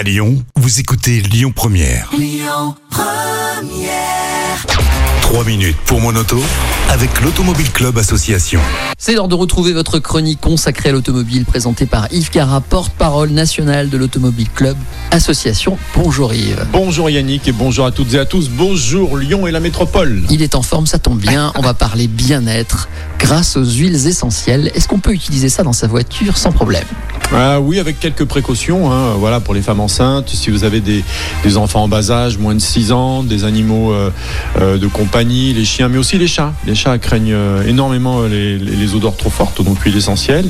À Lyon, vous écoutez Lyon Première. Lyon Première. 3 minutes pour mon auto avec l'Automobile Club Association. C'est l'heure de retrouver votre chronique consacrée à l'automobile présentée par Yves Cara, porte-parole nationale de l'Automobile Club Association. Bonjour Yves. Bonjour Yannick et bonjour à toutes et à tous. Bonjour Lyon et la métropole. Il est en forme, ça tombe bien. On va parler bien-être grâce aux huiles essentielles. Est-ce qu'on peut utiliser ça dans sa voiture sans problème ? Oui, avec quelques précautions. Voilà, pour les femmes enceintes, si vous avez des enfants en bas âge, moins de 6 ans, des animaux de compagnie, les chiens, mais aussi les chats. Les chats craignent énormément les odeurs trop fortes, donc huile essentielle.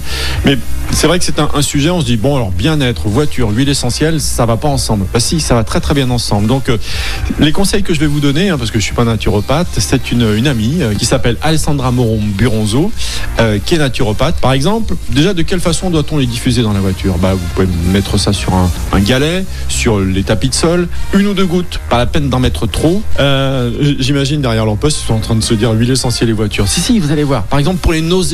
Mais c'est vrai que c'est un sujet, on se dit, bon, alors bien-être, voiture, huile essentielle, ça va pas ensemble. Bah si, ça va très très bien ensemble. Donc, les conseils que je vais vous donner, parce que je suis pas naturopathe, c'est une amie qui s'appelle Alessandra Moron-Buronzo, qui est naturopathe. Par exemple, déjà, de quelle façon doit-on les diffuser dans la voiture ? Vous pouvez mettre ça sur un galet, sur les tapis de sol, une ou deux gouttes, pas la peine d'en mettre trop. J'imagine derrière leur poste, ils sont en train de se dire huile essentielle et voiture. Si, vous allez voir. Par exemple, pour les nausées,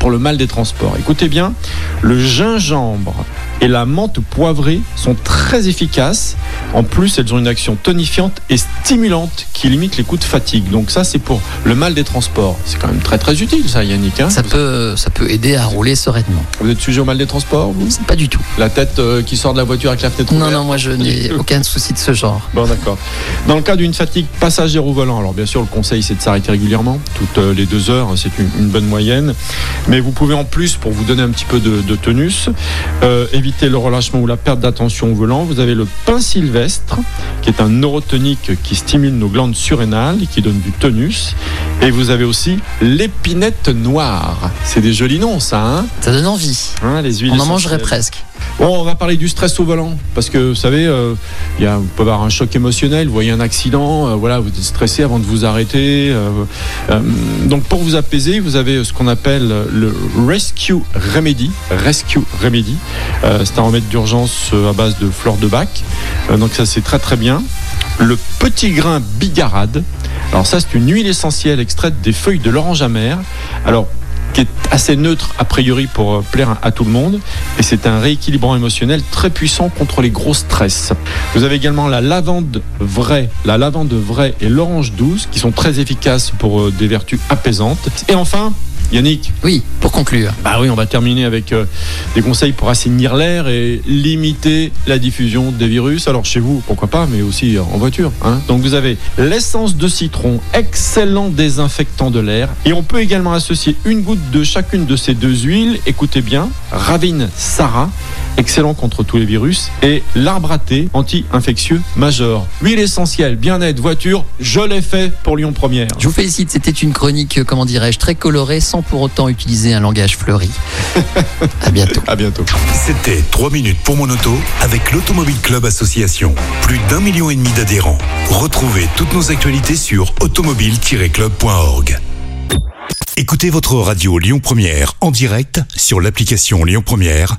pour le mal des transports. Écoutez bien, le gingembre et la menthe poivrée sont très efficaces. En plus, elles ont une action tonifiante et stimulante qui limite les coups de fatigue. Donc ça, c'est pour le mal des transports. C'est quand même très très utile ça, Yannick. Ça peut aider à rouler sereinement. Vous êtes sujet au mal des transports, vous ? Pas du tout. La tête qui sort de la voiture avec la fenêtre ouverte ? Non, moi je n'ai aucun souci de ce genre. Bon, d'accord. Dans le cas d'une fatigue passagère au volant, alors bien sûr, le conseil c'est de s'arrêter régulièrement, toutes les 2 heures, c'est une bonne moyenne. Mais vous pouvez en plus, pour vous donner un petit peu de tonus, éviter le relâchement ou la perte d'attention au volant. Vous avez le pin sylvestre, qui est un neurotonique qui stimule nos glandes surrénales et qui donne du tonus. Et vous avez aussi l'épinette noire. C'est des jolis noms, ça, hein ? Ça donne envie. Les huiles essentielles. On en mangerait presque. Bon, on va parler du stress au volant, parce que vous savez, vous pouvez avoir un choc émotionnel, vous voyez un accident, vous êtes stressé avant de vous arrêter. Donc pour vous apaiser, vous avez ce qu'on appelle le Rescue Remedy. C'est un remède d'urgence à base de fleurs de bac. Donc ça c'est très très bien. Le petit grain bigarade. Alors ça c'est une huile essentielle extraite des feuilles de l'orange amère. Alors, qui est assez neutre a priori pour plaire à tout le monde, et c'est un rééquilibrant émotionnel très puissant contre les gros stress. Vous avez également la lavande vraie et l'orange douce qui sont très efficaces pour des vertus apaisantes. Et enfin, Yannick. Oui, pour conclure. On va terminer avec des conseils pour assainir l'air et limiter la diffusion des virus. Alors chez vous, pourquoi pas, mais aussi en voiture. Donc vous avez l'essence de citron, excellent désinfectant de l'air. Et on peut également associer une goutte de chacune de ces 2 huiles. Écoutez bien, Ravine Sarah, excellent contre tous les virus, et l'arbre à thé, anti-infectieux majeur. Huile essentielle, bien-être, voiture, je l'ai fait pour Lyon Première. Je vous félicite, c'était une chronique, très colorée, sans pour autant utiliser un langage fleuri. À bientôt. À bientôt. C'était 3 minutes pour mon auto avec l'Automobile Club Association. Plus d'1,5 million d'adhérents. Retrouvez toutes nos actualités sur automobile-club.org. Écoutez votre radio Lyon Première en direct sur l'application Lyon Première,